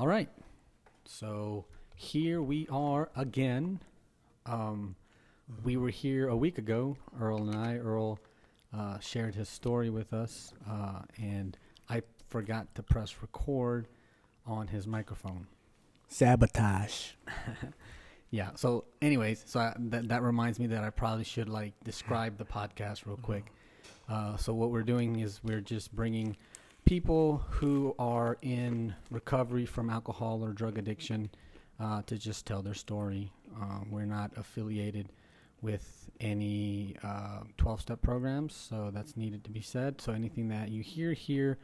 All right. So here we are again. We were here a week ago, Earl and I. Earl shared his story with us, and I forgot to press record on his microphone. Sabotage. Yeah. So anyways, so that reminds me that I probably should describe the podcast real quick. So what we're doing is we're just bringing people who are in recovery from alcohol or drug addiction to just tell their story. We're not affiliated with any 12-step programs, so that's needed to be said. So anything that you hear here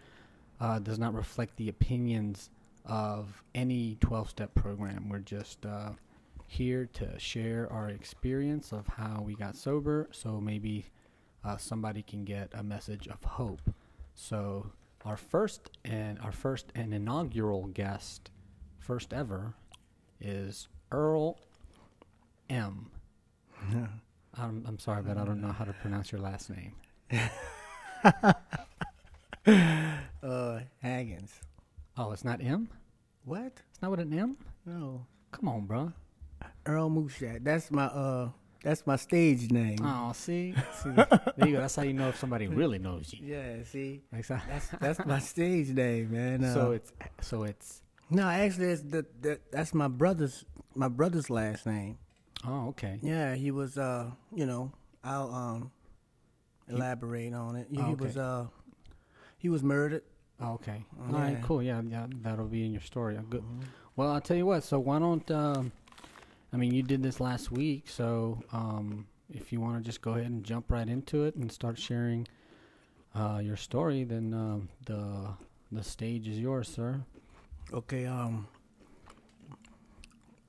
does not reflect the opinions of any 12-step program. We're just here to share our experience of how we got sober, so maybe somebody can get a message of hope. So Our first and inaugural guest, first ever, is Earl M. I'm sorry, but I don't know how to pronounce your last name. Haggins. Oh, it's not M? What? It's not with an M? No. Come on, bro. Earl Mushat. That's my stage name. Oh, see, there you go. That's how you know if somebody really knows you. Yeah, see, that's my stage name, man. That's my brother's last name. Oh, okay. Yeah, he was I'll elaborate on it. Yeah, he was murdered. Oh, okay. All right, cool. Yeah, that'll be in your story. Good. Mm-hmm. Well, I'll tell you what. So why don't you did this last week, so if you want to just go ahead and jump right into it and start sharing your story, then the stage is yours, sir. Okay.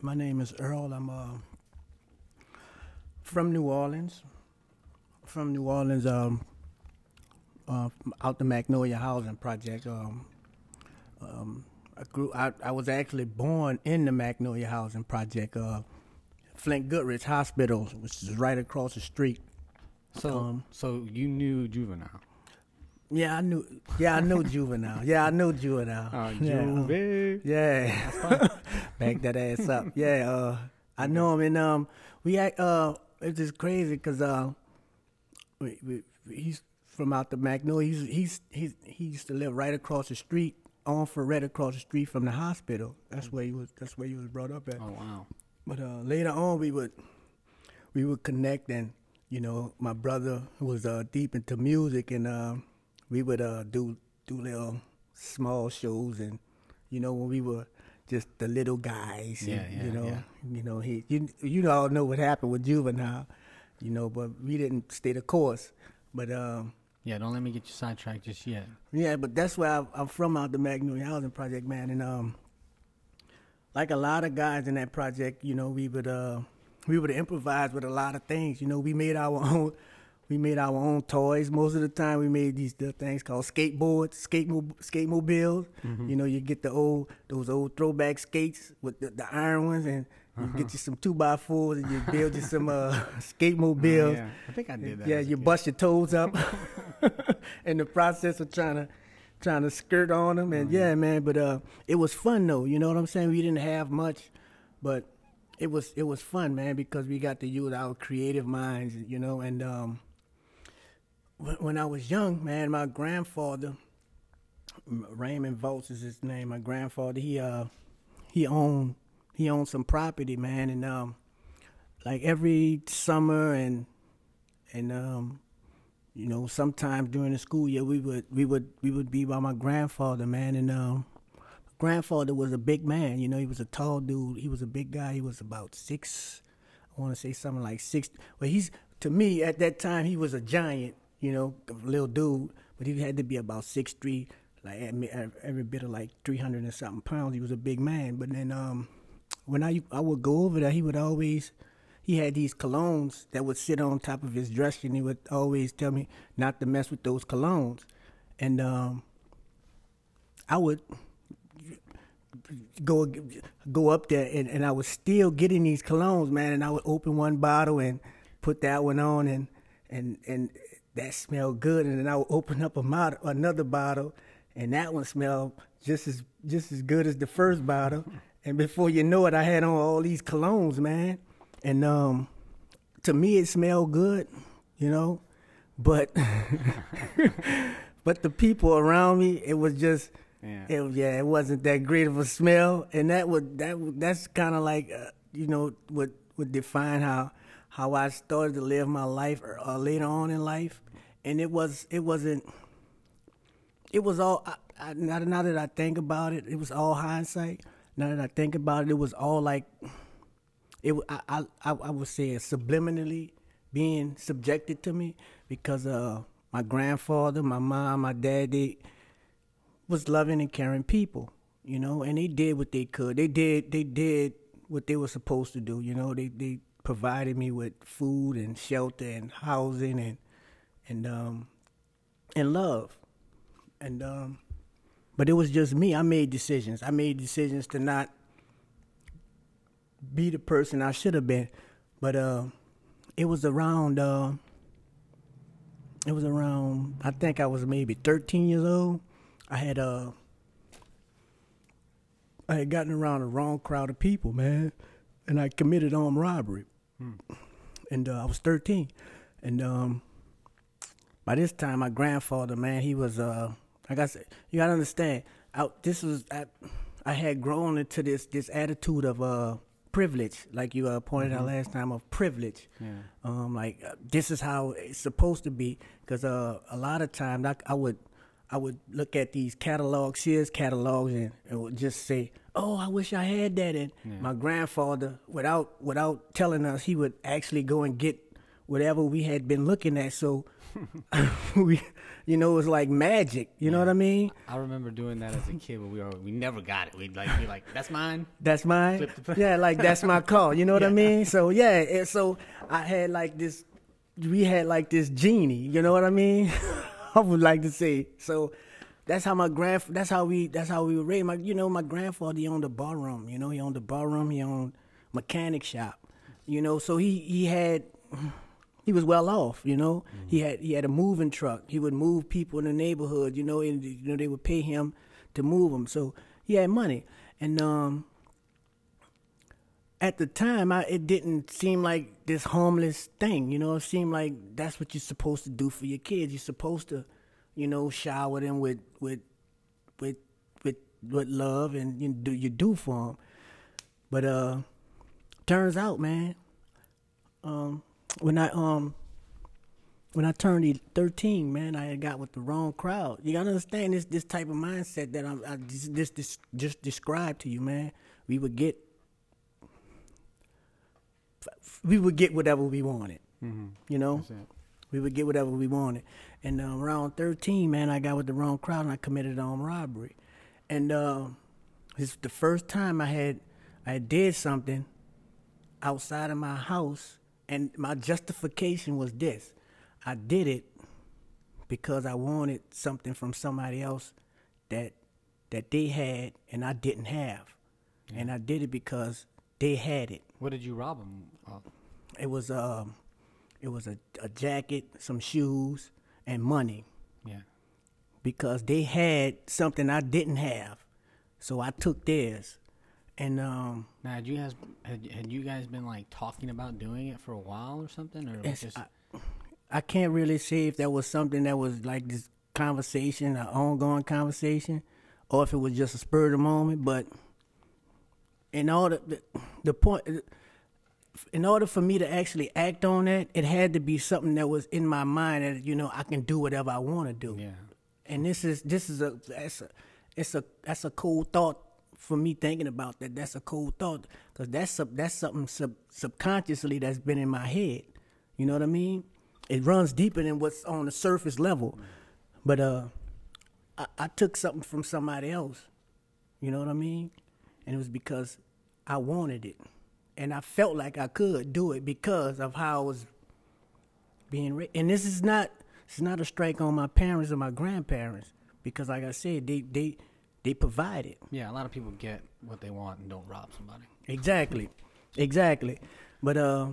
My name is Earl. I'm from New Orleans. Out the Magnolia Housing Project. I was actually born in the Magnolia Housing Project. Flint Goodrich Hospital, which is right across the street. So, so you knew Juvenile? Yeah, I knew. Yeah, I know Juvenile. Yeah, I know Juvenile. Yeah. Back that ass up. Yeah, I know him, and it's just crazy because he's from out the Magnolia. He used to live right across the street on Ferreira, across the street from the hospital. That's where he was brought up at. Oh wow. But later on, we would connect, and my brother was deep into music, and we would do little small shows, and when we were just the little guys, you all know what happened with Juvenile, but we didn't stay the course, but. Yeah, don't let me get you sidetracked just yet. Yeah, but that's where I'm from, out the Magnolia Housing Project, man, and like a lot of guys in that project, we would improvise with a lot of things. We made our own toys. Most of the time, we made these things called skateboards, skatemobiles. Mm-hmm. You get those old throwback skates with the iron ones, and you get you some 2x4s, and you build you some skatemobiles. Yeah, I think I did that. Yeah, you bust your toes up in the process of trying to skirt on them, and man, but it was fun though, you know what I'm saying? We didn't have much, but it was fun, man, because we got to use our creative minds, and when I was young, man, my grandfather, Raymond Volz is his name, my grandfather, he owned some property, man, and like every summer and sometimes during the school year, we would be by my grandfather, man, and grandfather was a big man. He was a tall dude. He was a big guy. He was about 6. I want to say something like 6. Well, to me at that time he was a giant, little dude, but he had to be about 6'3", like every bit of like 300 and something pounds. He was a big man. But then when I would go over there, he had these colognes that would sit on top of his dresser, and he would always tell me not to mess with those colognes. And I would go up there, and I was still getting these colognes, man, and I would open one bottle and put that one on, and that smelled good, and then I would open up another bottle, and that one smelled just as good as the first bottle. And before you know it, I had on all these colognes, man. And to me, it smelled good, you know. But but the people around me, it was just, it wasn't that great of a smell. And that's kind of like, you know, would define how I started to live my life later on in life. And it was all, now that I think about it, it was all hindsight. Now that I think about it, it was all like, I would say subliminally being subjected to me, because my grandfather, my mom, my dad, they was loving and caring people, you know, and they did what they could. They did what they were supposed to do, you know. They provided me with food and shelter and housing and love. And but it was just me. I made decisions. I made decisions to not be the person I should have been. But it was around, I think I was maybe 13 years old. I had gotten around the wrong crowd of people, man. And I committed armed robbery. And I was 13. And by this time, my grandfather, man, he was... like I said, you gotta understand. I had grown into this attitude of privilege, like you pointed out last time, of privilege. Yeah. Like this is how it's supposed to be, because a lot of times I would look at these Sears catalogs, and would just say, "Oh, I wish I had that." And my grandfather, without telling us, he would actually go and get whatever we had been looking at. So. You know, it was like magic. You know what I mean? I remember doing that as a kid, but we never got it. We'd like be like, "That's mine. That's mine." Yeah, like that's my car. You know what I mean? So so I had like this. We had like this genie. You know what I mean? I would like to say so. That's how we were raised. My grandfather, he owned a bar room. You know, he owned a bar room. He owned a mechanic shop. You know, so he had. He was well off, you know. Mm-hmm. He had a moving truck. He would move people in the neighborhood, you know, and you know they would pay him to move them. So he had money, and at the time, it didn't seem like this harmless thing, you know. It seemed like that's what you're supposed to do for your kids. You're supposed to, you know, shower them with love and you do for them. But turns out, man. When I turned 13, man, I had got with the wrong crowd. You gotta understand this type of mindset that I just described to you, man. We would get whatever we wanted, you know. We would get whatever we wanted, and around 13, man, I got with the wrong crowd and I committed armed robbery, and this was the first time I had did something outside of my house. And my justification was this: I did it because I wanted something from somebody else that they had and I didn't have, and I did it because they had it. What did you rob them of? It was a jacket, some shoes, and money. Yeah. Because they had something I didn't have, so I took theirs. And now, had you guys been like talking about doing it for a while or something, or just... I can't really say if that was something that was like this conversation, an ongoing conversation, or if it was just a spur of the moment. But in order for me to actually act on that, it had to be something that was in my mind that, you know, I can do whatever I want to do. Yeah. And that's a cold thought. For me thinking about that, that's a cold thought, because that's something subconsciously that's been in my head. You know what I mean? It runs deeper than what's on the surface level. But I took something from somebody else. You know what I mean? And it was because I wanted it, and I felt like I could do it because of how I was being raised. And this is not a strike on my parents or my grandparents, because like I said, they provide it. Yeah, a lot of people get what they want and don't rob somebody. Exactly. But I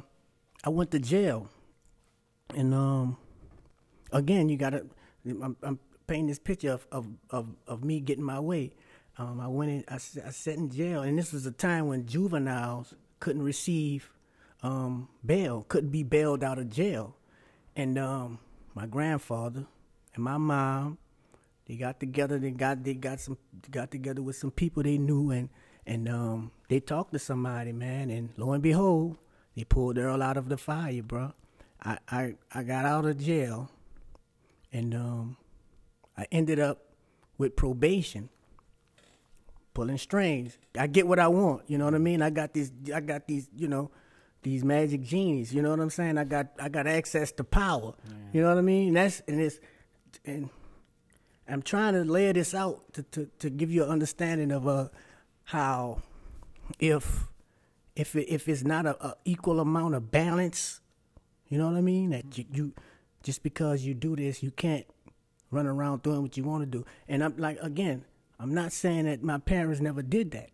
went to jail, and again, you gotta. painting this picture of me getting my way. I went in, I sat in jail, and this was a time when juveniles couldn't receive bail, couldn't be bailed out of jail. And my grandfather and my mom, they got together. They got together with some people they knew, and they talked to somebody, man. And lo and behold, they pulled Earl out of the fire, bro. I got out of jail, and I ended up with probation, pulling strings. I get what I want, you know what I mean? I got these, you know, these magic genies, you know what I'm saying? I got access to power, yeah. You know what I mean? And I'm trying to lay this out to give you an understanding of how if it's not a equal amount of balance, you know what I mean? That you just because you do this, you can't run around doing what you want to do. And I'm like, again, I'm not saying that my parents never did that,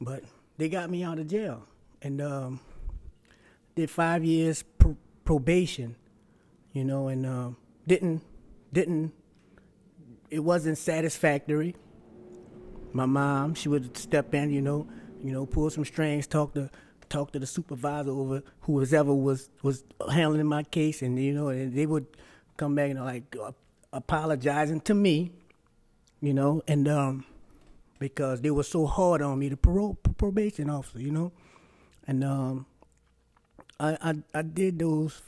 but they got me out of jail and did 5 years probation, you know, and it wasn't satisfactory. My mom, she would step in, you know, pull some strings, talk to the supervisor over whoever was handling my case, and you know, and they would come back and like apologizing to me, you know, and because they were so hard on me, the probation officer, you know, and I did those.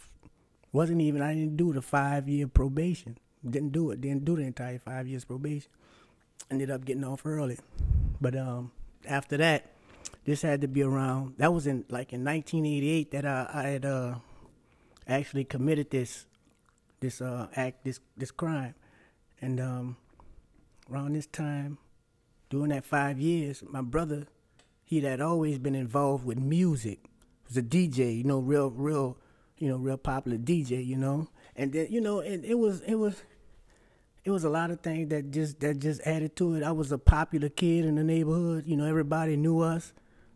I didn't do the 5-year probation. Didn't do it. Didn't do the entire 5 years probation. Ended up getting off early, but after that, this had to be around. That was in 1988 that I had actually committed this act, this crime, and around this time, during that 5 years, my brother, he had always been involved with music. He was a DJ, you know, real popular DJ, you know, and then you know, and it was a lot of things that just added to it. I was a popular kid in the neighborhood. You know, everybody knew us.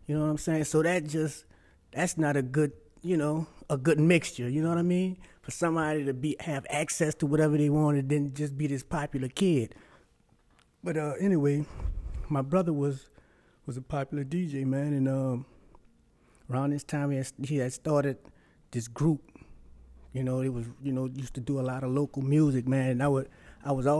You know what I'm saying? So that's not a good mixture. You know what I mean? For somebody to have access to whatever they wanted, then just be this popular kid. But anyway, my brother was a popular DJ, man, and around this time he had started this group. You know, it was, you know, used to do a lot of local music, man, and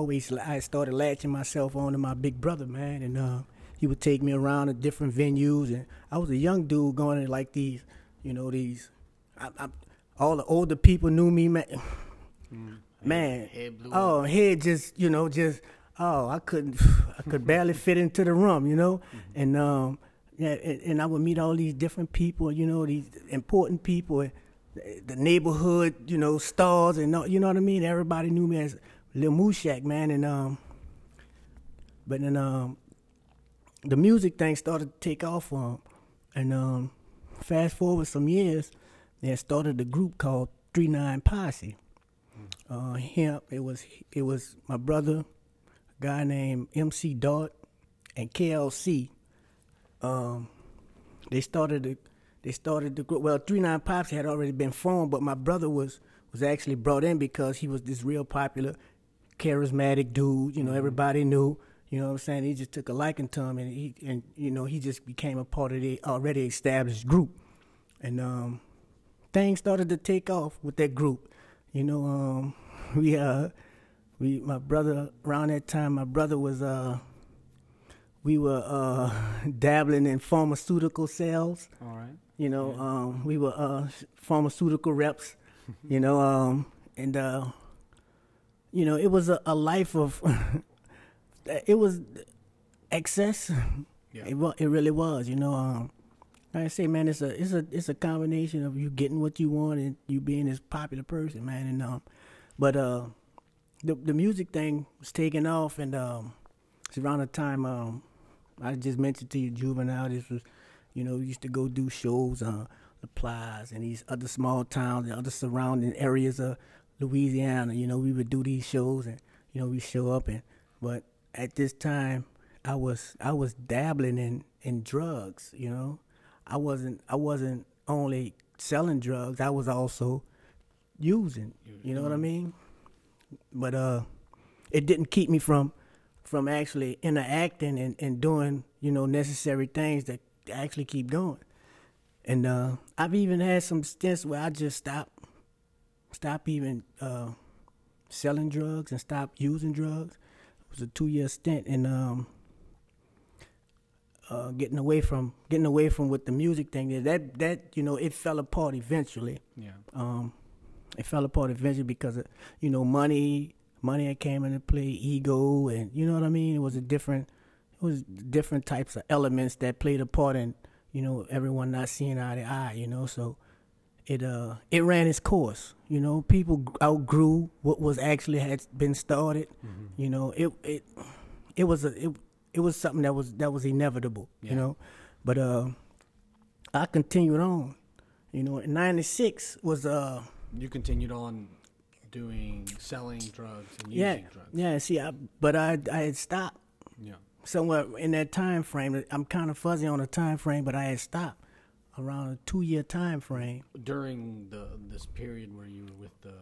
I started latching myself on to my big brother, man, and he would take me around to different venues, and I was a young dude going to like these, you know, all the older people knew me, man. Man, head blew up. Head just, you know, I could barely fit into the room, you know, mm-hmm. And and I would meet all these different people, you know, these important people, the neighborhood, you know, stars, and you know what I mean. Everybody knew me as Lil Mushat, man, and but then the music thing started to take off for him, and fast forward some years, they started a group called 39 Posse. It was my brother, a guy named MC Dart, and KLC. They started the group. Well, 39 Posse had already been formed, but my brother was actually brought in because he was this real popular, charismatic dude, you know, everybody knew, you know what I'm saying? He just took a liking to him, and he just became a part of the already established group. And things started to take off with that group. You know, we were dabbling in pharmaceutical sales. All right. You know, yeah. We were pharmaceutical reps, you know, and you know, it was a life of, it was excess. Yeah. It really was, you know. Like I say, man, it's a combination of you getting what you want and you being this popular person, man. And but the music thing was taking off, and it's around the time I just mentioned to you, Juvenile. This was, you know, we used to go do shows, the Plies and these other small towns, the other surrounding areas of Louisiana, you know, we would do these shows, and you know, we show up, and but at this time I was dabbling in drugs, you know. I wasn't only selling drugs, I was also using, you know what I mean? But it didn't keep me from actually interacting and doing, you know, necessary things that actually keep going. And I've even had some stints where I just stopped even selling drugs and stopped using drugs. It was a 2-year stint in getting away from what the music thing is. That you know, it fell apart eventually. Yeah. It fell apart eventually because of, you know, money that came into play, ego, and you know what I mean. It was different types of elements that played a part in, you know, everyone not seeing eye to eye, you know. So it ran its course, you know. People outgrew what was actually had been started. Mm-hmm. You know, it was something that was inevitable. Yeah. You know, but I continued on, you know. In 96 was you continued on doing, selling drugs and using drugs. Yeah, see, I had stopped. Yeah. Somewhere in that time frame, I'm kind of fuzzy on the time frame, but I had stopped around a 2-year time frame. During this period where you were with the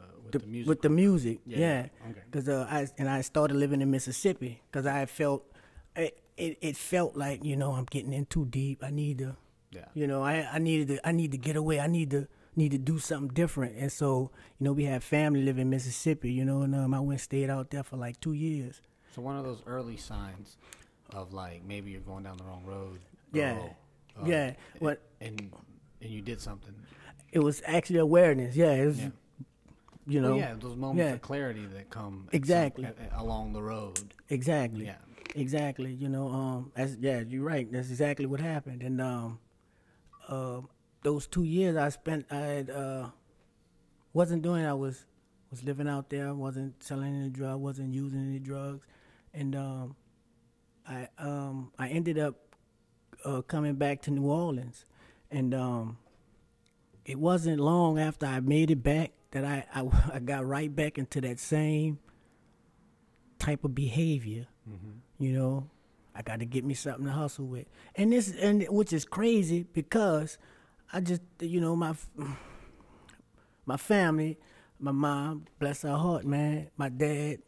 music? With the music, yeah. Because I started living in Mississippi because I felt, it felt like, you know, I'm getting in too deep. I need to, you know, I need to get away. I need to do something different. And so, you know, we had family living in Mississippi, you know, and I went and stayed out there for like 2 years. So one of those early signs of like maybe you're going down the wrong road. Yeah. What? And you did something. It was actually awareness. Yeah. It was, you know. Well, yeah, those moments of clarity that come exactly along the road. Exactly. Yeah. Exactly. You know. You're right. That's exactly what happened. And those 2 years I spent, I was living out there. Wasn't selling any drugs. Wasn't using any drugs. And I ended up coming back to New Orleans, and it wasn't long after I made it back that I got right back into that same type of behavior. Mm-hmm. You know, I got to get me something to hustle with, and which is crazy because I just, you know, my family, my mom, bless her heart, man, my dad.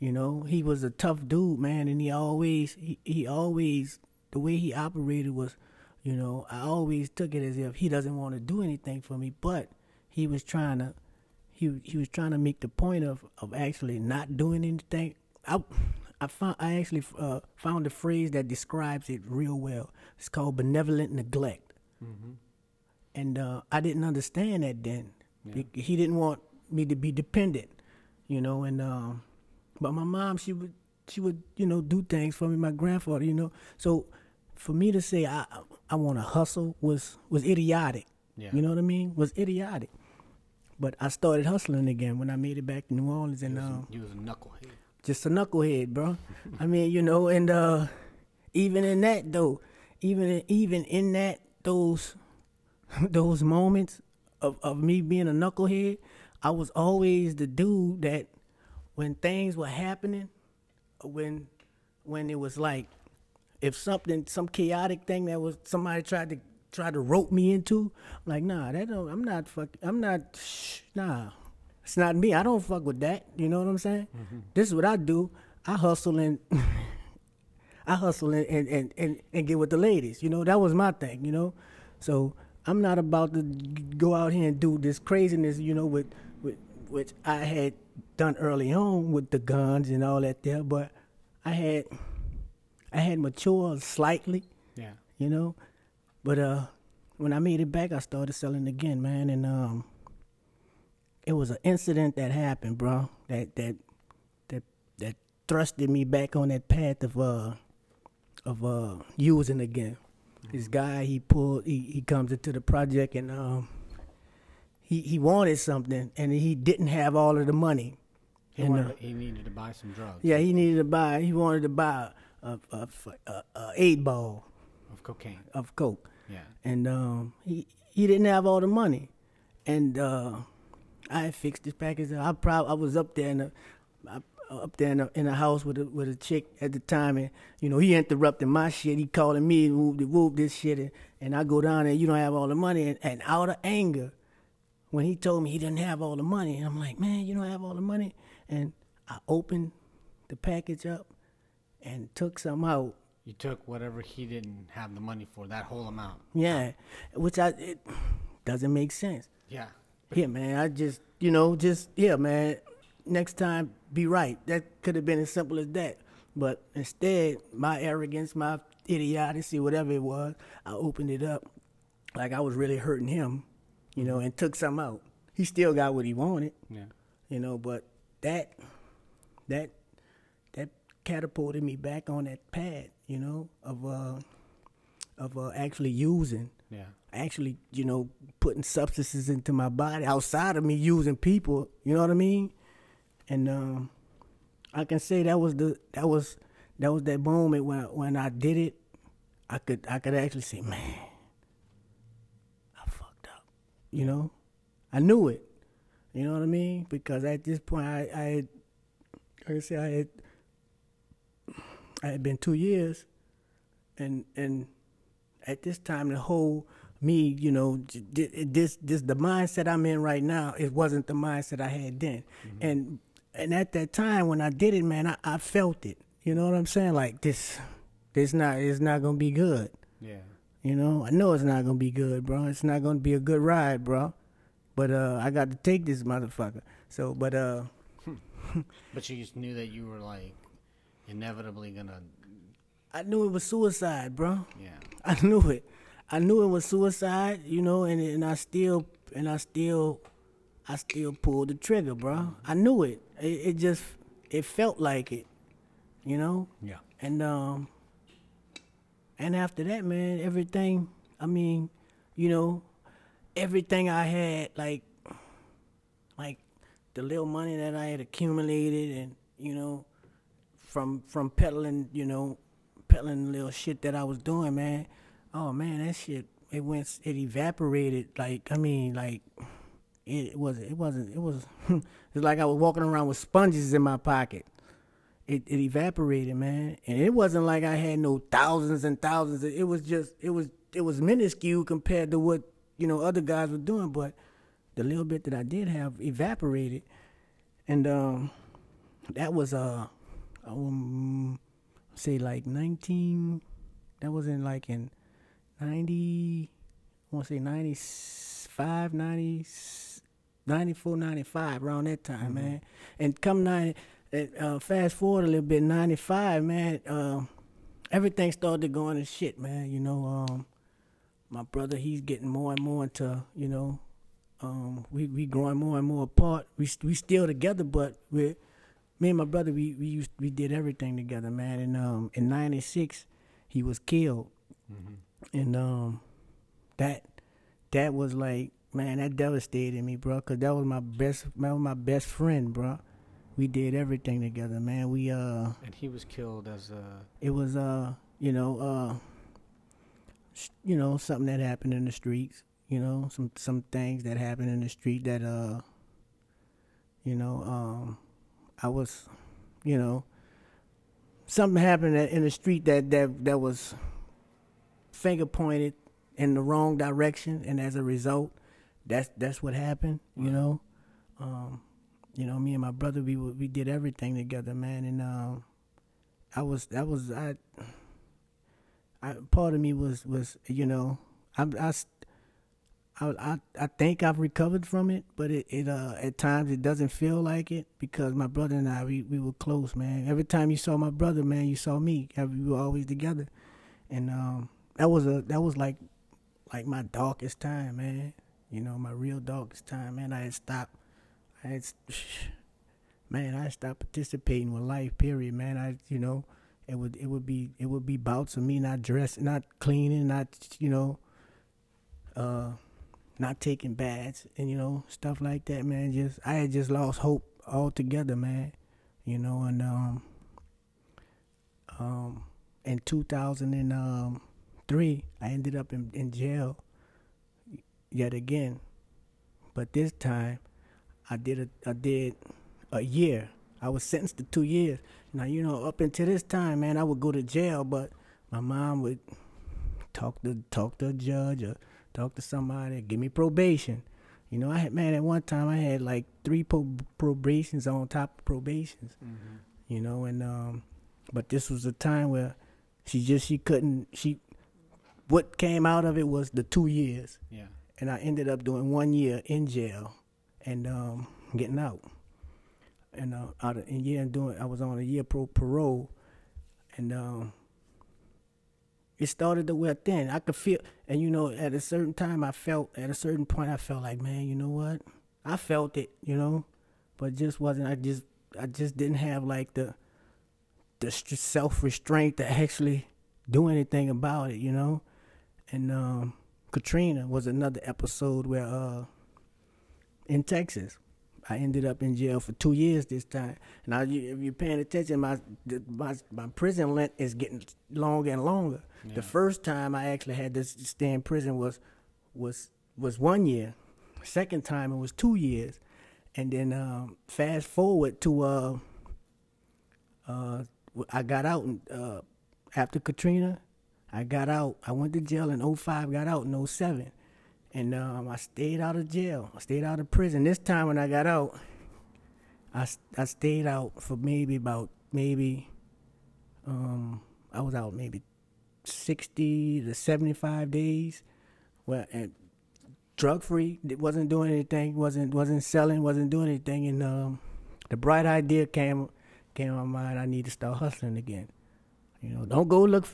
You know, he was a tough dude, man, and he always, the way he operated was, you know, I always took it as if he doesn't want to do anything for me, but he was trying to make the point of actually not doing anything. I actually found a phrase that describes it real well. It's called benevolent neglect. Mm-hmm. And I didn't understand that then. Yeah. He didn't want me to be dependent, you know, and but my mom, she would, you know, do things for me, my grandfather, you know. So for me to say I want to hustle was idiotic. Yeah. You know what I mean? Was idiotic. But I started hustling again when I made it back to New Orleans. And you was a knucklehead. Just a knucklehead, bro. I mean, you know, and even in that though, even in that those moments of me being a knucklehead, I was always the dude that when things were happening, when it was like, if some chaotic thing that was somebody tried to rope me into, I'm like, nah, it's not me. I don't fuck with that. You know what I'm saying? Mm-hmm. This is what I do. I hustle and get with the ladies. You know, that was my thing. You know, so I'm not about to go out here and do this craziness. You know, with which I had done early on with the guns and all that there, but I had matured slightly. Yeah. You know, but when I made it back, I started selling again, man, and it was an incident that happened, bro, that thrusted me back on that path of using again. Mm-hmm. This guy, he comes into the project and he wanted something, and he didn't have all of the money. He needed to buy some drugs. Yeah, he wanted to buy a 8-ball. Of cocaine. Of coke. Yeah. And he didn't have all the money. And I fixed this package. I was up there in the house with a chick at the time, and, you know, he interrupted my shit. He calling me, whoop this shit, and I go down there, you don't have all the money, and out of anger, when he told me he didn't have all the money, I'm like, man, you don't have all the money. And I opened the package up and took some out. You took whatever he didn't have the money for, that whole amount. Yeah, which it doesn't make sense. Yeah. Yeah, man, I just, you know, yeah, man, next time be right. That could have been as simple as that. But instead, my arrogance, my idiocy, whatever it was, I opened it up like I was really hurting him, you know, and took some out. He still got what he wanted, yeah, you know, but that catapulted me back on that path, you know, of actually using, yeah, actually, you know, putting substances into my body outside of me using people, you know what I mean? And I can say that was that moment when I did it, I could actually say, man, I fucked up, you know? I knew it, you know what I mean? Because at this point, I had been 2 years, and at this time, the whole me, you know, this the mindset I'm in right now, it wasn't the mindset I had then. Mm-hmm. And at that time when I did it, man, I felt it. You know what I'm saying? Like it's not gonna be good. Yeah. You know, I know it's not gonna be good, bro. It's not gonna be a good ride, bro. But I got to take this motherfucker. So, but but you just knew that you were like inevitably gonna. I knew it was suicide, bro. Yeah. I knew it was suicide, you know, and I still pulled the trigger, bro. I knew it. It felt like it, you know. Yeah. And after that, man, everything. I mean, you know. Everything I had, like the little money that I had accumulated, and you know, from peddling, you know, the little shit that I was doing, man. Oh man, that shit it evaporated. Like I mean, like it was it's like I was walking around with sponges in my pocket. It evaporated, man, and it wasn't like I had no thousands and thousands. It was just it was minuscule compared to what, you know, other guys were doing, but the little bit that I did have evaporated, and that was say like 19. That was in 90. I want to say 95, 90, 94, 95, around that time, mm-hmm. man. And come fast forward a little bit, 95, man. Everything started going to shit, man. You know. My brother, he's getting more and more into, you know, we growing more and more apart. We still together, but me and my brother, we did everything together, man. And in 96, he was killed, mm-hmm. and that was like, man, that devastated me, bro, because that was my best friend, bro. We did everything together, man. We and he was killed as a. It was you know, something that happened in the streets, you know, some things that happened in the street that, you know, I was, you know, something happened in the street that was finger pointed in the wrong direction. And as a result, that's what happened, you right. know. You know, me and my brother, we did everything together, man. And part of me was you know, I think I've recovered from it, but it at times it doesn't feel like it, because my brother and I we were close, man. Every time you saw my brother, man, you saw me. We were always together, and that was like my darkest time, man. You know, my real darkest time, man. I had stopped participating with life, period, man. It would be bouts of me not dressing, not cleaning, not, you know, not taking baths, and, you know, stuff like that, man. I had just lost hope altogether, man, you know. And in 2003, I ended up in jail yet again, but this time I did a year. I was sentenced to 2 years. Now, you know, up until this time, man, I would go to jail, but my mom would talk to a judge or talk to somebody, give me probation. You know, I had, man, at one time I had like three probations on top of probations. Mm-hmm. you know. And but this was a time where she what came out of it was the 2 years. Yeah. And I ended up doing 1 year in jail and getting out. And I was on a year parole, and it started to wear thin. I could feel, and you know, at a certain point, I felt like, man, you know what? I felt it, you know, but just wasn't. I just didn't have like the self restraint to actually do anything about it, you know. And Katrina was another episode where in Texas. I ended up in jail for 2 years this time. Now, if you're paying attention, my prison length is getting longer and longer. Yeah. The first time I actually had to stay in prison was 1 year. Second time it was 2 years, and then fast forward to I got out after Katrina. I got out. I went to jail in 2005. Got out in 2007. And I stayed out of jail. I stayed out of prison. This time when I got out, I stayed out for I was out maybe 60 to 75 days. Well, and drug free. It wasn't doing anything. Wasn't selling. Wasn't doing anything. And the bright idea came to my mind. I need to start hustling again. You know, don't look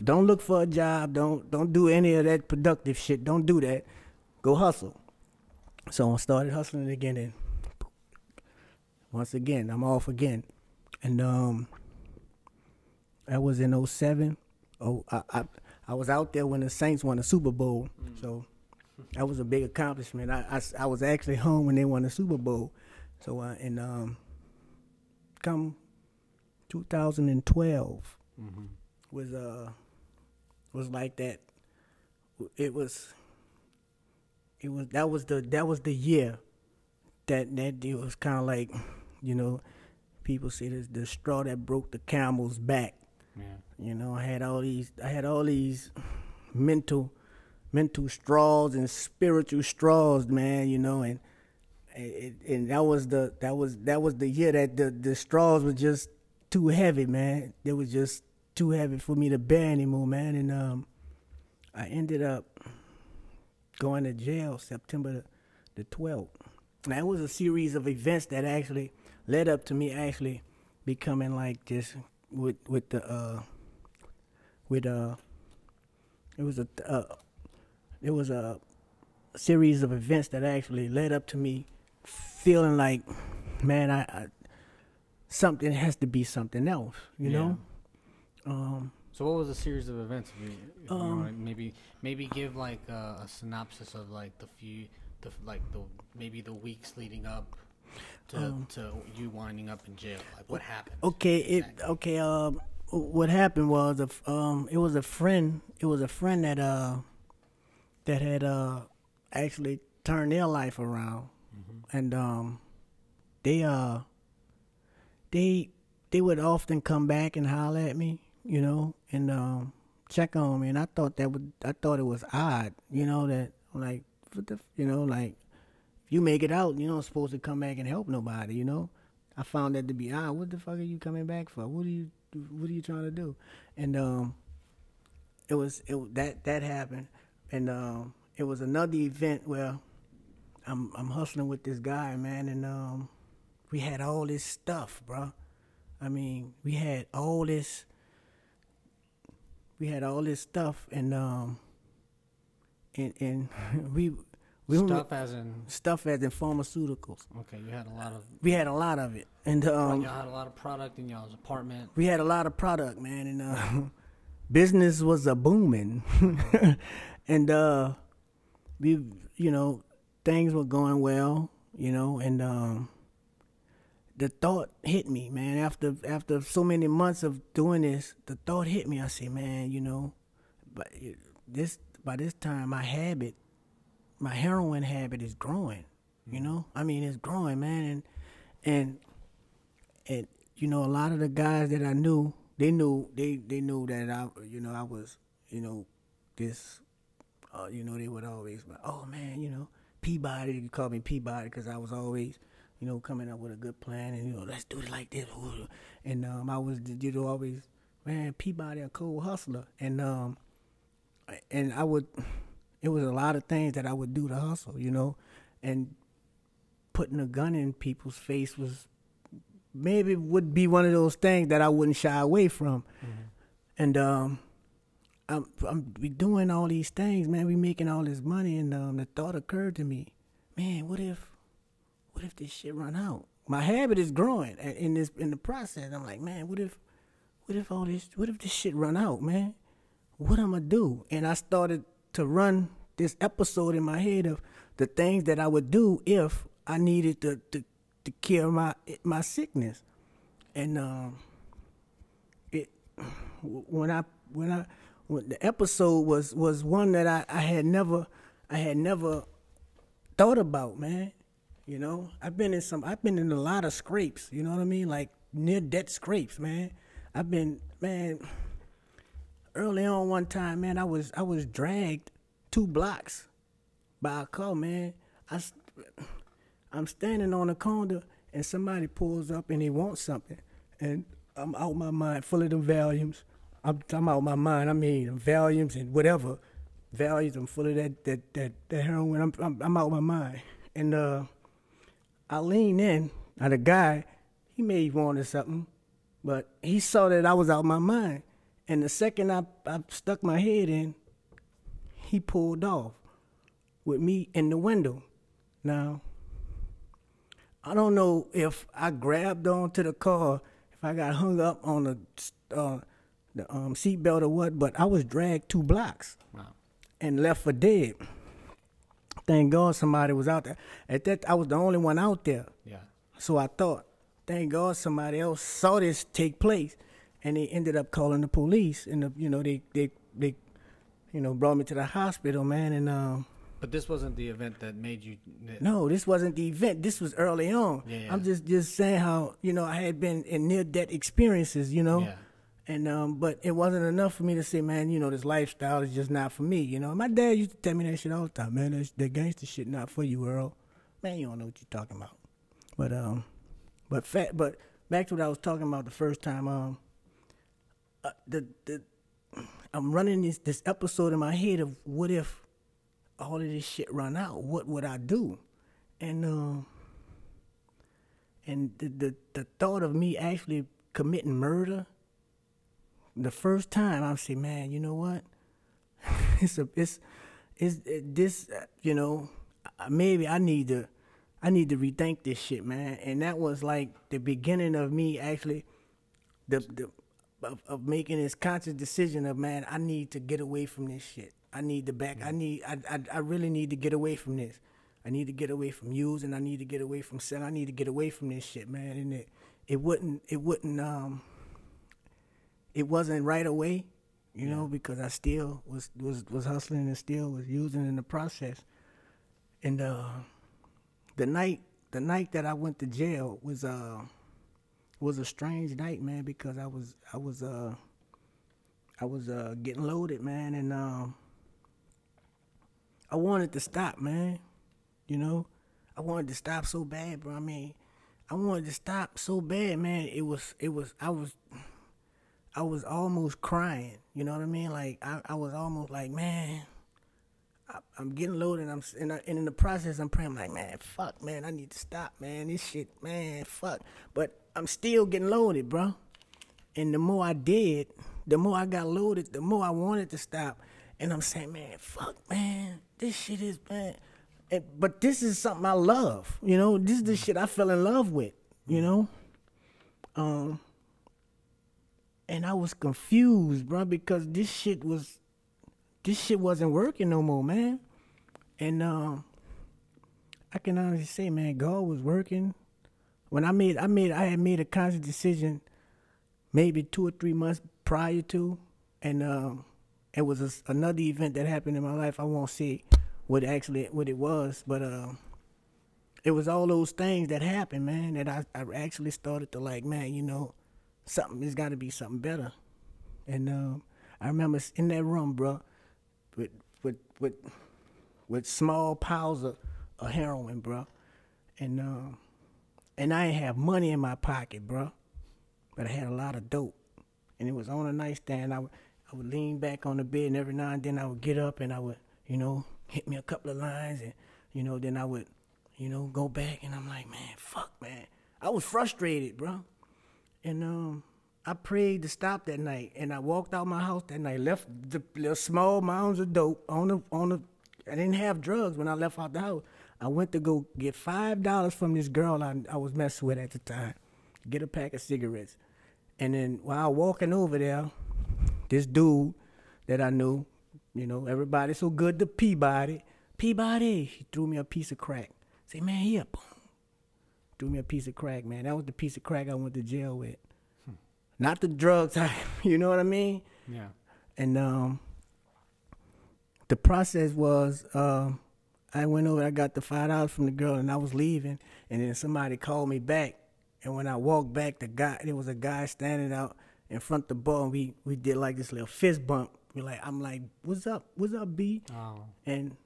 for a job. Don't do any of that productive shit. Don't do that. Go hustle. So I started hustling again, and once again, I'm off again. And that was in 2007. I was out there when the Saints won the Super Bowl. Mm. So that was a big accomplishment. I was actually home when they won the Super Bowl. So come 2012 mm-hmm. was like that. That was the year that it was kind of like, you know, people say this, the straw that broke the camel's back. Yeah. You know, I had all these mental straws and spiritual straws, man. You know, and that was the year that the straws were just too heavy, man. They was just too heavy for me to bear anymore, man. And I ended up going to jail September the 12th. Now, it was a series of events that actually led up to me actually becoming like this it was a series of events that actually led up to me feeling like, man, I something has to be something else, you yeah. know? So what was the series of events? If you want to maybe give like a synopsis of like the weeks leading up to you winding up in jail. Like what happened? Okay, what happened was it was a friend that had actually turned their life around, mm-hmm. and they would often come back and holler at me. You know, and check on me, and I thought I thought it was odd, you know, that like, you know, like if you make it out, you're not supposed to come back and help nobody, you know. I found that to be odd. What the fuck are you coming back for? What are you trying to do? And that happened, and it was another event where I'm hustling with this guy, man, and we had all this stuff, bro. I mean, we had all this stuff, and we stuff as in pharmaceuticals. Okay, you had a lot of. We had a lot of it, and y'all had a lot of product in y'all's apartment. We had a lot of product, man, and business was a booming, and things were going well, you know, and the thought hit me, man, after so many months of doing this, the thought hit me. I say, man, you know, by this time, my heroin habit is growing, you know? I mean, it's growing, man. And you know, a lot of the guys that I knew, they knew that I was, they would always, oh man, you know, Peabody, you call me Peabody because I was always you know, coming up with a good plan and, you know, let's do it like this. And I was, you know, always, man, Peabody, a cold hustler. And I would, it was a lot of things that I would do to hustle, you know, and putting a gun in people's face was maybe would be one of those things that I wouldn't shy away from. Mm-hmm. And we doing all these things, man. We making all this money, and the thought occurred to me, man, what if this shit run out? My habit is growing in the process. I'm like, man, what if this shit run out, man? What I'm gonna do? And I started to run this episode in my head of the things that I would do if I needed to cure my sickness. And when the episode was one that I had never thought about, man. You know, I've been in a lot of scrapes, you know what I mean? Like near death scrapes, man. I've been, man, early on one time, man, I was dragged 2 blocks by a car, man. I'm standing on a corner and somebody pulls up and they want something. And I'm out my mind, full of them volumes. I'm out my mind. I mean, volumes and whatever. Volumes, I'm full of that heroin. I'm out my mind. And I lean in. Now, the guy, he may have wanted something, but he saw that I was out my mind. And the second I stuck my head in, he pulled off with me in the window. Now, I don't know if I grabbed onto the car, if I got hung up on the seatbelt or what, but I was dragged 2 blocks. Wow. And left for dead. Thank God somebody was out there. At that, I was the only one out there. Yeah. So I thought, thank God somebody else saw this take place, and they ended up calling the police, and they you know, brought me to the hospital, man, and But this wasn't the event that made you... No, this wasn't the event. This was early on. Yeah, yeah. I'm just saying how, you know, I had been in near-death experiences, you know? Yeah. And but it wasn't enough for me to say, man, you know, this lifestyle is just not for me, you know? My dad used to tell me that shit all the time, man, that gangster shit not for you, Earl. Man, you don't know what you're talking about. But back to what I was talking about the first time. I'm running this episode in my head of what if... all of this shit run out, what would I do? And the thought of me actually committing murder, the first time I say, man, you know what? You know, maybe I need to rethink this shit, man. And that was like the beginning of me actually of making this conscious decision of, man, I need to get away from this shit. I need the back. Mm-hmm. I really need to get away from this. I need to get away from using. I need to get away from selling. I need to get away from this shit, man. And it wasn't right away, you know, because I still was hustling and still was using in the process. And the night that I went to jail was a strange night, man, because I was getting loaded, man, and I wanted to stop, man, you know? I wanted to stop so bad, bro. I mean, I wanted to stop so bad, man. I was almost crying, you know what I mean? Like, I was almost like, man, I'm getting loaded, and in the process, I'm praying, I'm like, man, fuck, man, I need to stop, man. This shit, man, fuck. But I'm still getting loaded, bro. And the more I did, the more I got loaded, the more I wanted to stop. And I'm saying, man, fuck, man, this shit is bad. But this is something I love, you know? This is the shit I fell in love with, you know? And I was confused, bro, because this shit wasn't working no more, man. And I can honestly say, man, God was working. When I had made a conscious decision maybe 2 or 3 months prior to, and it was another event that happened in my life. I won't say what it was, but it was all those things that happened, man, that I actually started to like, man, you know, something, there's got to be something better. And I remember in that room, bro, with small piles of heroin, bro, and And I didn't have money in my pocket, bro. But I had a lot of dope. And it was on a nightstand. I would lean back on the bed, and every now and then I would get up and I would, you know, hit me a couple of lines. And, you know, then I would, you know, go back. And I'm like, man, fuck, man. I was frustrated, bro. And I prayed to stop that night. And I walked out my house that night, left the little small mounds of dope on the. I didn't have drugs when I left out the house. I went to go get $5 from this girl I was messing with at the time, get a pack of cigarettes. And then while walking over there, this dude that I knew, you know, everybody so good to Peabody, he threw me a piece of crack. Say, man, here, boom. Threw me a piece of crack, man. That was the piece of crack I went to jail with. Not the drug type, you know what I mean? Yeah. And the process was, I went over, I got the $5 from the girl, and I was leaving, and then somebody called me back. And when I walked back, there was a guy standing out in front of the bar, and we did like this little fist bump. I'm like, what's up, B? Oh. And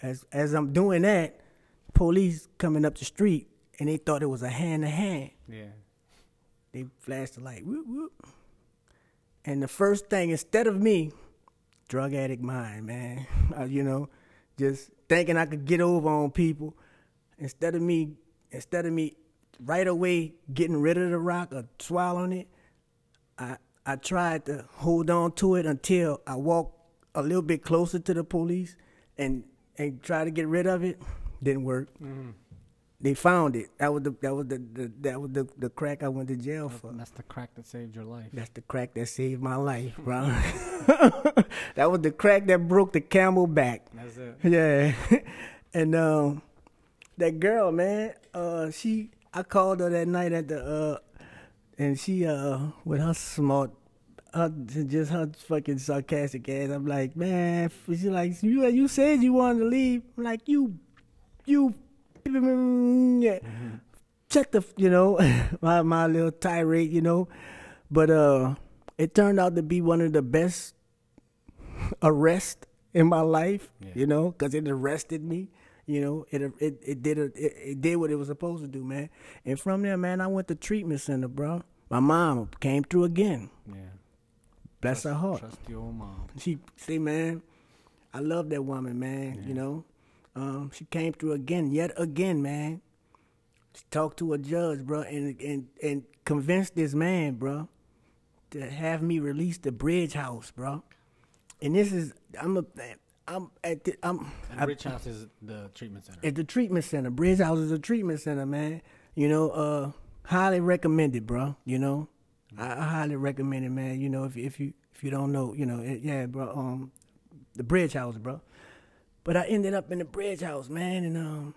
as I'm doing that, police coming up the street, and they thought it was a hand-to-hand. Yeah. They flashed the light, whoop, whoop. And the first thing, instead of me, drug addict mind, man, you know, just thinking I could get over on people, instead of me right away getting rid of the rock or swallowing it, I tried to hold on to it until I walked a little bit closer to the police and tried to get rid of it. Didn't work. Mm-hmm. They found it. That was the crack I went to jail for. That's the crack that saved your life. That's the crack that saved my life, bro. That was the crack that broke the camel back. That's it. Yeah. And that girl, man, I called her that night at the and she with her smart, just her fucking sarcastic ass. I'm like, man, she's like, you said you wanted to leave. I'm like, you. Yeah. Mm-hmm. Check the, you know, my little tirade, you know, but it turned out to be one of the best arrests in my life, yeah. You know, because it arrested me, you know, it did what it was supposed to do, man. And from there, man, I went to treatment center, bro. My mom came through again. Yeah, bless her heart. Trust your old mom. She say, man, I love that woman, man. Yeah. You know. She came through again, yet again, man. She talked to a judge, bro, and convinced this man, bro, to have me release the Bridge House, bro. And this is, Bridge House is the treatment center. It's the treatment center. Bridge House is the treatment center, man. You know, highly recommended, bro. You know, I highly recommend it, man. You know, if you don't know, you know, yeah, bro. The Bridge House, bro. But I ended up in the Bridge House, man, and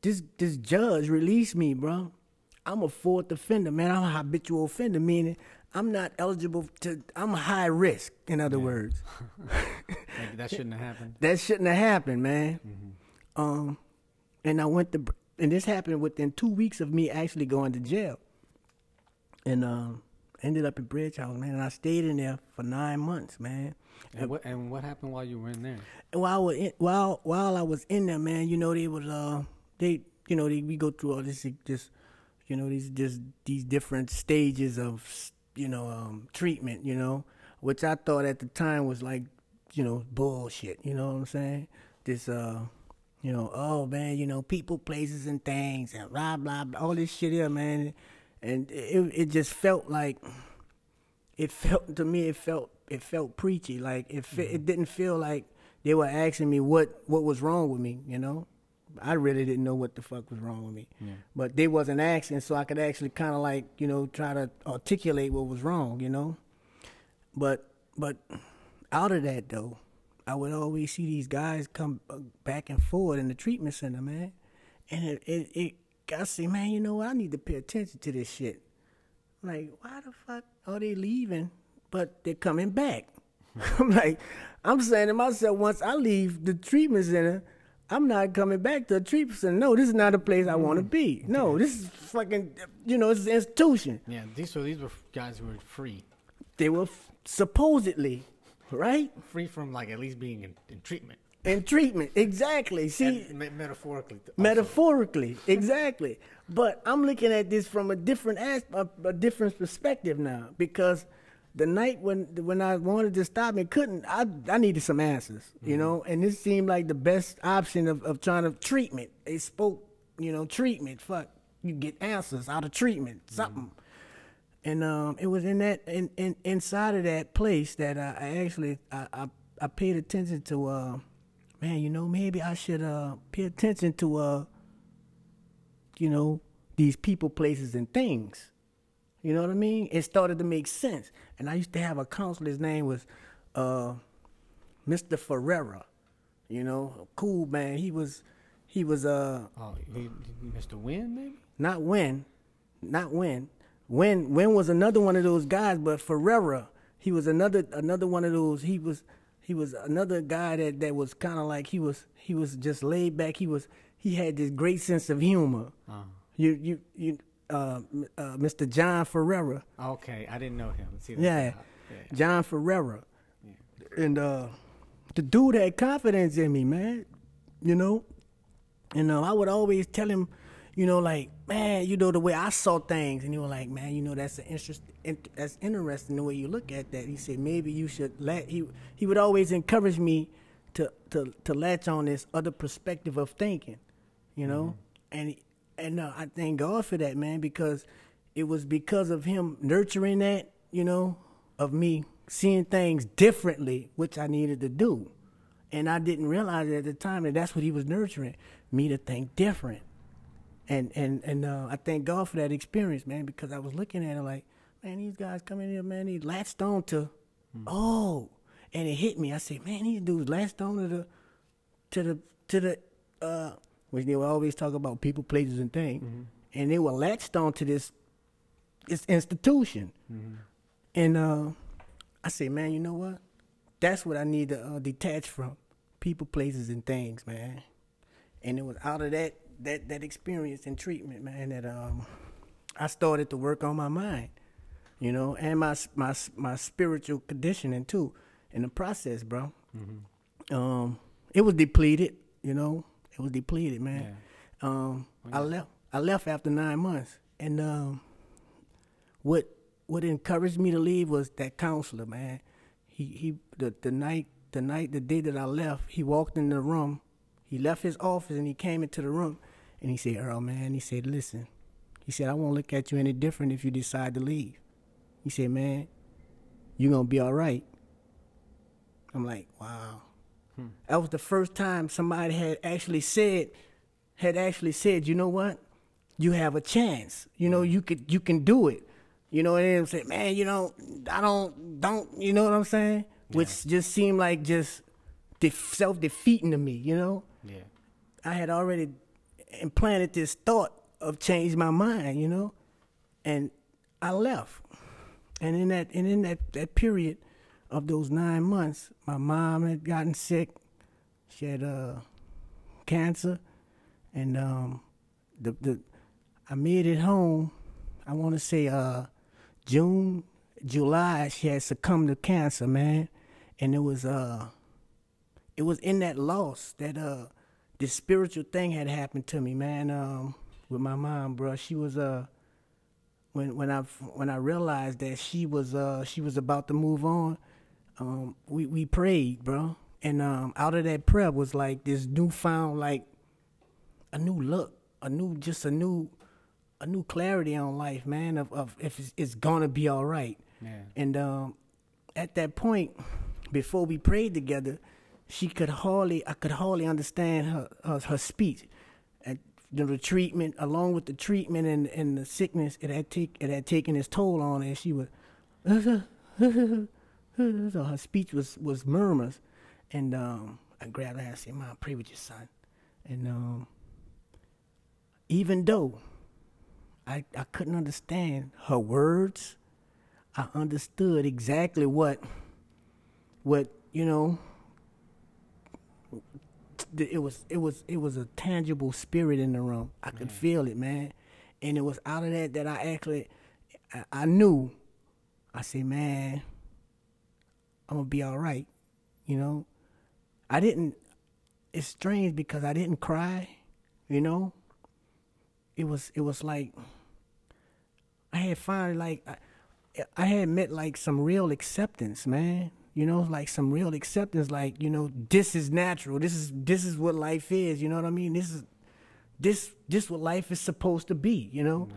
this judge released me, bro. I'm a fourth offender, man. I'm a habitual offender, meaning I'm not eligible to. I'm high risk, in other words. That shouldn't have happened. That shouldn't have happened, man. Mm-hmm. And I went to, and this happened within 2 weeks of me actually going to jail, and ended up in Bridge House, man, and I stayed in there for 9 months, man. And what happened while you were in there? While I was in there, man, you know, they would we go through all this you know, these different stages of, you know, treatment, you know, which I thought at the time was like, you know, bullshit, you know what I'm saying? This you know, oh man, you know, people, places and things and blah blah blah, all this shit here, man. And it just felt like, it felt preachy. Like it didn't feel like they were asking me what was wrong with me, you know? I really didn't know what the fuck was wrong with me. Yeah. But they wasn't asking, so I could actually kind of like, you know, try to articulate what was wrong, you know? But out of that though, I would always see these guys come back and forth in the treatment center, man. And I say, man, you know what? I need to pay attention to this shit. Like, why the fuck are they leaving, but they're coming back? I'm like, I'm saying to myself, once I leave the treatment center, I'm not coming back to the treatment center. No, this is not a place I want to be. No, this is fucking, you know, it's an institution. Yeah, these were guys who were free. They were supposedly, right? Free from, like, at least being in treatment. And treatment, exactly. See, metaphorically. Also. Metaphorically, exactly. But I'm looking at this from a different perspective now, because the night when I wanted to stop and couldn't, I needed some answers, you know. And this seemed like the best option of trying to treatment. It spoke, you know, treatment. Fuck, you get answers out of treatment, something. And it was in that inside of that place that I paid attention to. Man, you know, maybe I should pay attention to you know, these people, places, and things. You know what I mean? It started to make sense. And I used to have a counselor. His name was Mr. Ferreira. You know, cool man. He was Mr. Wynn, maybe? Not Wynn. Wynn was another one of those guys, but Ferreira, he was another one of those. He was another guy that was kind of like he was just laid back. He had this great sense of humor. Uh-huh. Mr. John Ferreira. Okay, I didn't know him. See that? Yeah. Yeah, John Ferreira. Yeah. And the dude had confidence in me, man. You know, and I would always tell him, you know, like, man, you know, the way I saw things, and he was like, man, you know, that's interesting the way you look at that. He said maybe you should he would always encourage me to latch on this other perspective of thinking, you know. And I thank God for that, man, because it was because of him nurturing that, you know, of me seeing things differently, which I needed to do. And I didn't realize it at the time that that's what he was nurturing, me to think different. And I thank God for that experience, man, because I was looking at it like, man, these guys come in here, man, they latched on to, oh, and it hit me. I said, man, these dudes latched on to the which they would always talk about people, places, and things, and they were latched on to this institution. And I said, man, you know what? That's what I need to detach from, people, places, and things, man. And it was out of that experience and treatment, man, that I started to work on my mind, you know, and my spiritual conditioning too, in the process, bro. It was depleted, you know. It was depleted, man. Yeah. I left after 9 months, and what encouraged me to leave was that counselor, man. The day that I left, he walked in the room. He left his office and he came into the room, and he said, Earl, man, he said, listen. He said, I won't look at you any different if you decide to leave. He said, man, you're going to be all right. I'm like, wow. That was the first time somebody had actually said, you know what? You have a chance. You know, you can do it. You know, and they said, man, you know, I don't, you know what I'm saying? Yeah. Which just seemed like just self-defeating to me, you know? Yeah. I had already implanted this thought of change my mind, you know, and I left. And in that period of those 9 months, my mom had gotten sick. She had cancer, and I made it home. I want to say June, July. She had succumbed to cancer, man, and it was in that loss that this spiritual thing had happened to me, man. With my mom, bro, she was when I realized that she was about to move on, we prayed, bro, and out of that prayer was like this newfound, like a new look, a new clarity on life, man, of if it's gonna be all right. Yeah. And at that point, before we prayed together, I could hardly understand her speech. The treatment, along with the treatment and the sickness, it had taken its toll on her. And she was, so her speech was murmurs. And I grabbed her and I said, Mom, pray with your son. And even though I couldn't understand her words, I understood exactly what you know. It was a tangible spirit in the room. I could feel it, man. And it was out of that I knew. I said, man, I'm gonna be all right, you know. I didn't it's strange because I didn't cry, you know. It was like I had finally, like, I had met, like, some real acceptance, man. You know, like, some real acceptance, like, you know, this is natural. This is what life is, you know what I mean? This is what life is supposed to be, you know?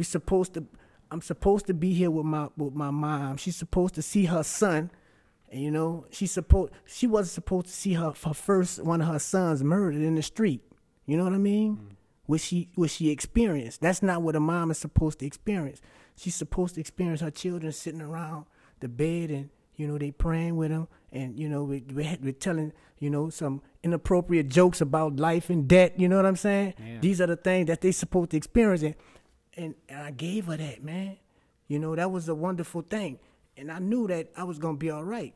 Mm-hmm. I'm supposed to be here with my mom. She's supposed to see her son, and, you know, she wasn't supposed to see her first one of her sons murdered in the street. You know what I mean? Mm-hmm. What she experienced. That's not what a mom is supposed to experience. She's supposed to experience her children sitting around the bed and, you know, they praying with them and, you know, we're telling, you know, some inappropriate jokes about life and death, you know what I'm saying? Yeah. These are the things that they supposed to experience. And I gave her that, man. You know, that was a wonderful thing. And I knew that I was going to be all right.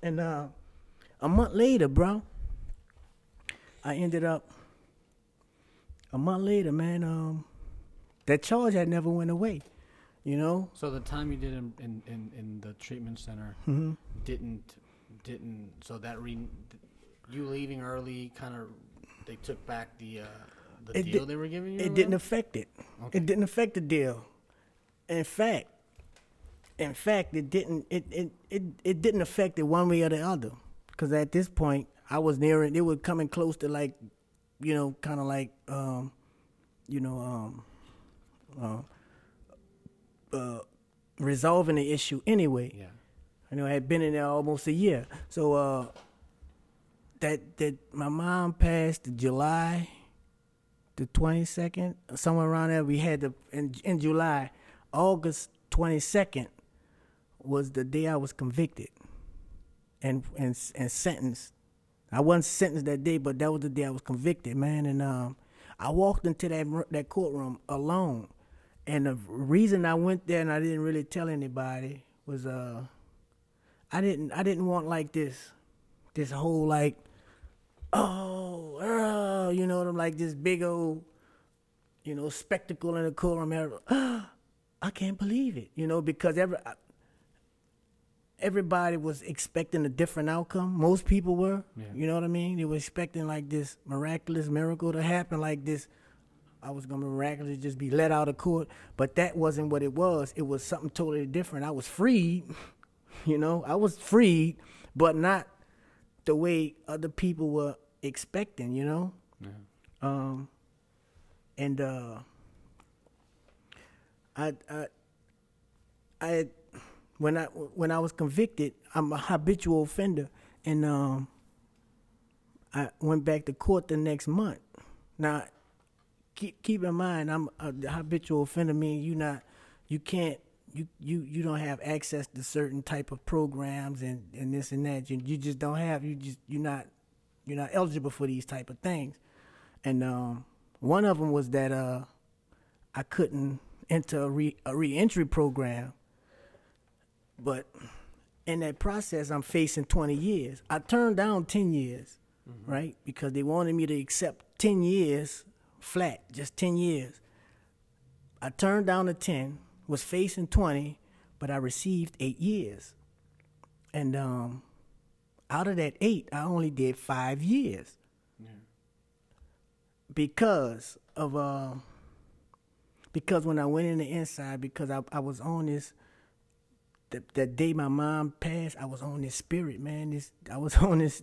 And a month later, bro, man, that charge had never went away. You know. So the time you did in the treatment center, mm-hmm, didn't. So that you leaving early, kind of, they took back the deal they were giving you. It didn't affect it. Okay. It didn't affect the deal. In fact, it didn't affect it one way or the other. Because at this point, I was near it. It was coming close to, like, you know, kind of like, you know, resolving the issue anyway. Yeah. You know, I had been in there almost a year. So that my mom passed July the 22nd, somewhere around there. We had in July, August 22nd was the day I was convicted and sentenced. I wasn't sentenced that day, but that was the day I was convicted, man. And I walked into that courtroom alone. And the reason I went there and I didn't really tell anybody was I didn't want, like, this whole, like, oh, you know what I'm, like, this big old, you know, spectacle in the courtroom. I can't believe it, you know, because everybody was expecting a different outcome. Most people were, yeah. You know what I mean? They were expecting, like, this miraculous miracle to happen, like this. I was going to miraculously just be let out of court, but that wasn't what it was. It was something totally different. I was freed, you know. I was freed, but not the way other people were expecting, you know. Yeah. When I was convicted, I'm a habitual offender, and I went back to court the next month. Now, keep in mind, I'm a habitual offender. Meaning you don't have access to certain type of programs and this and that. You just don't have. You're not eligible for these type of things. And one of them was that I couldn't enter a reentry program. But in that process, I'm facing 20 years. I turned down 10 years, mm-hmm, right? Because they wanted me to accept 10 years. Flat, just 10 years. I turned down the 10, was facing 20, but I received 8 years. And out of that 8, I only did 5 years. Yeah. Because when I went in the inside, because I was on this, that day my mom passed, I was on this spirit, man. I was on this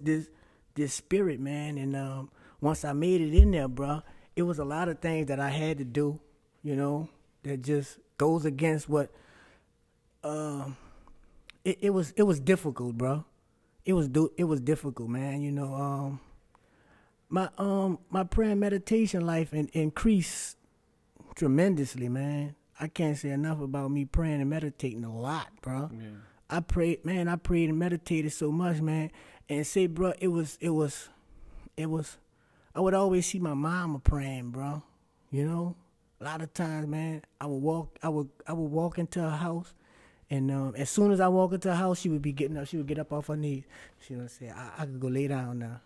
spirit, man. And once I made it in there, bruh, it was a lot of things that I had to do, you know, that just goes against what, it was difficult, bro. It was difficult, man. You know, my prayer and meditation life increased tremendously, man. I can't say enough about me praying and meditating a lot, bro. Yeah. I prayed and meditated so much, man. And say, bro, it was I would always see my mama praying, bro. You know, a lot of times, man, I would walk into her house, and as soon as I walk into her house, she would be getting up. She would get up off her knees. She would say, "I could go lay down now."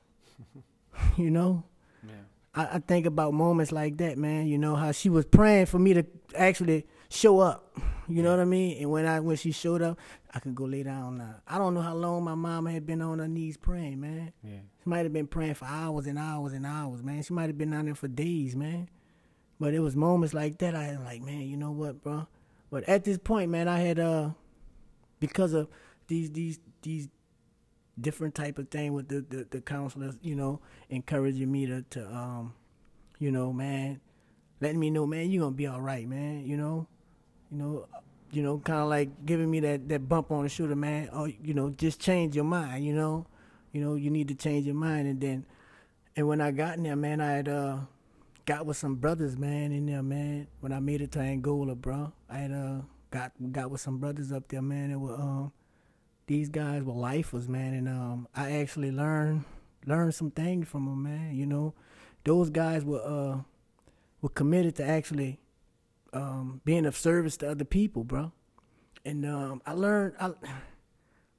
You know, yeah. I think about moments like that, man. You know how she was praying for me to actually. show up. You know what I mean? And when she showed up, I could go lay down now. I don't know how long my mama had been on her knees praying, man. Yeah. She might have been praying for hours and hours and hours, man. She might have been down there for days, man. But it was moments like that I was like, man, you know what, bro? But at this point, man, I had because of these different type of thing with the counselors, you know, encouraging me to you know, man, letting me know, man, you're gonna be all right, man, you know, kind of like giving me that bump on the shoulder, man. Oh, you know, just change your mind, you know, you need to change your mind. And when I got in there, man, I had got with some brothers, man, in there, man. When I made it to Angola, bro, I had got with some brothers up there, man. It were these guys were lifers, man, and I actually learned some things from them, man. You know, those guys were committed to actually. Being of service to other people, bro. And I learned,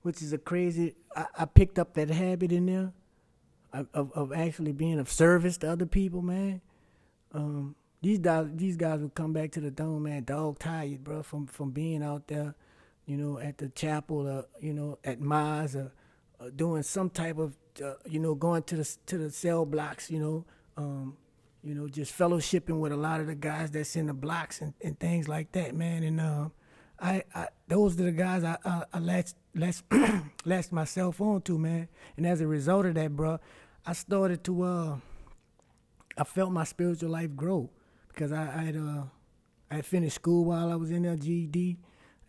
which is a crazy, I picked up that habit in there of actually being of service to other people, man. These guys would come back to the dome, man, dog tired, bro, from being out there, you know, at the chapel, or, you know, at Mars, or doing some type of, you know, going to the cell blocks, you know, you know, just fellowshipping with a lot of the guys that's in the blocks and things like that, man. And I those are the guys I latched myself on to, man. And as a result of that, bro, I started to, I felt my spiritual life grow because I had finished school while I was in there, GED.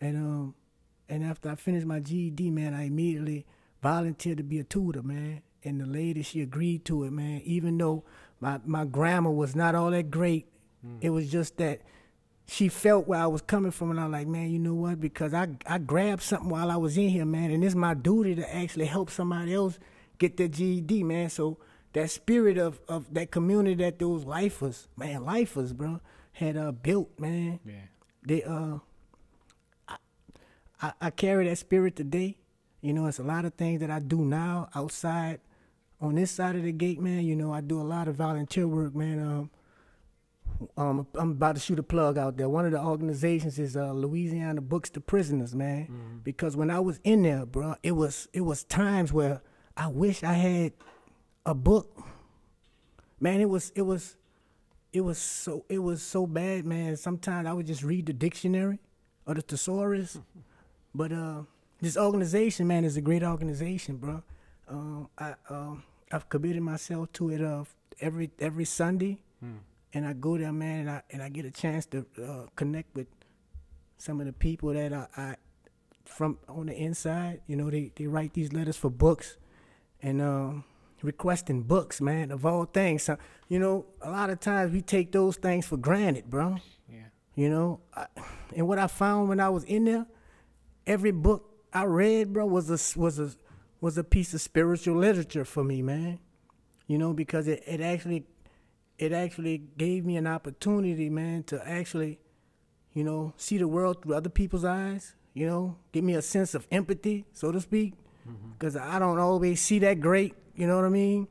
And after I finished my GED, man, I immediately volunteered to be a tutor, man. And the lady, she agreed to it, man, even though my grammar was not all that great. Mm. It was just that she felt where I was coming from, and I was like, man, you know what? Because I grabbed something while I was in here, man, and it's my duty to actually help somebody else get their GED, man. So that spirit of that community that those lifers, bro, had built, man. Yeah. They I carry that spirit today. You know, it's a lot of things that I do now outside. On this side of the gate, man, you know, I do a lot of volunteer work, man. I'm about to shoot a plug out there. One of the organizations is Louisiana Books to Prisoners, man. Mm-hmm. Because when I was in there, bro, it was times where I wish I had a book. Man, it was so bad, man. Sometimes I would just read the dictionary or the thesaurus. Mm-hmm. But this organization, man, is a great organization, bro. I've committed myself to it every Sunday, and I go there, man, and I get a chance to connect with some of the people that I from on the inside. You know, they write these letters for books, and requesting books, man, of all things. So, you know, a lot of times we take those things for granted, bro. Yeah. You know, and what I found when I was in there, every book I read, bro, was a piece of spiritual literature for me, man. You know, because it actually gave me an opportunity, man, to actually, you know, see the world through other people's eyes, you know, give me a sense of empathy, so to speak, because I don't always see that great, you know what I mean?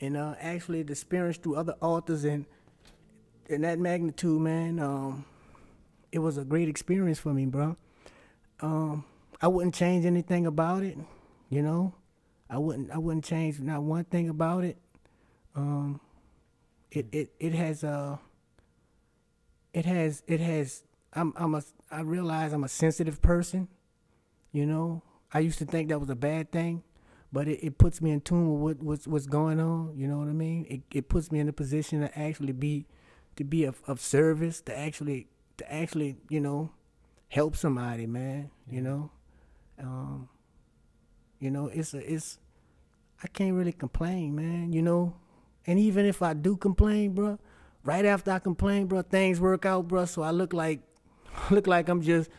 And actually the experience through other authors and that magnitude, man, it was a great experience for me, bro. I wouldn't change anything about it. You know, I wouldn't change not one thing about it. It has. I realize I'm a sensitive person. You know, I used to think that was a bad thing, but it puts me in tune with what's going on. You know what I mean? It puts me in a position to actually be of service, to actually, you know, help somebody, man. You know. You know, I can't really complain, man, you know. And even if I do complain, bro, right after I complain, bro, things work out, bro, so I look like I'm just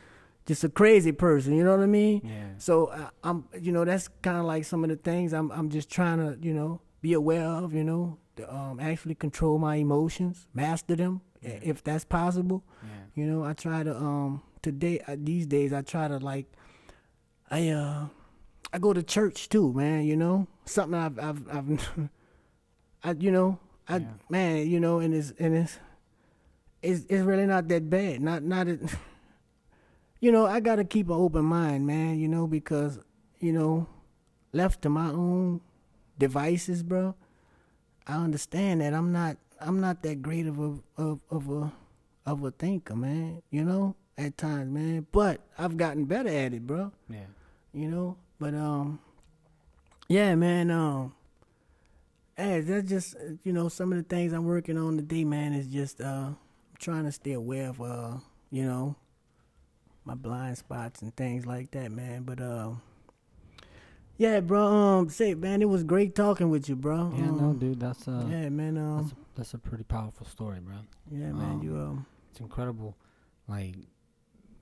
a crazy person, you know what I mean? Yeah. So I'm, you know, that's kind of like some of the things I'm just trying to, you know, be aware of, you know, to, actually control my emotions, master them, if that's possible. Yeah. You know, I try to, these days, I try to, like, I go to church too, man. You know, something man, you know, and it's really not that bad. Not you know, I gotta keep an open mind, man, you know, because, you know, left to my own devices, bro, I understand that I'm not that great of a thinker, man, you know, at times, man. But I've gotten better at it, bro. Yeah. You know? But yeah, man, hey, that's just, you know, some of the things I'm working on today, man, is just trying to stay aware of you know, my blind spots and things like that, man. But yeah, bro, say, man, it was great talking with you, bro. Yeah, no, dude, that's yeah, man, that's a pretty powerful story, bro. Yeah, man, you it's incredible, like,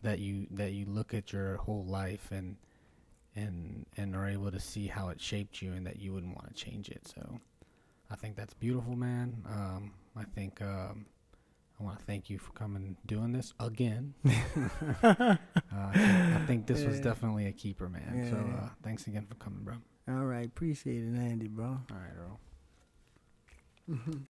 that you look at your whole life and are able to see how it shaped you and that you wouldn't want to change it. So I think that's beautiful, man. I think I want to thank you for coming and doing this again. I think this was definitely a keeper, man. Yeah. So thanks again for coming, bro. All right. Appreciate it, Andy, bro. All right, Earl.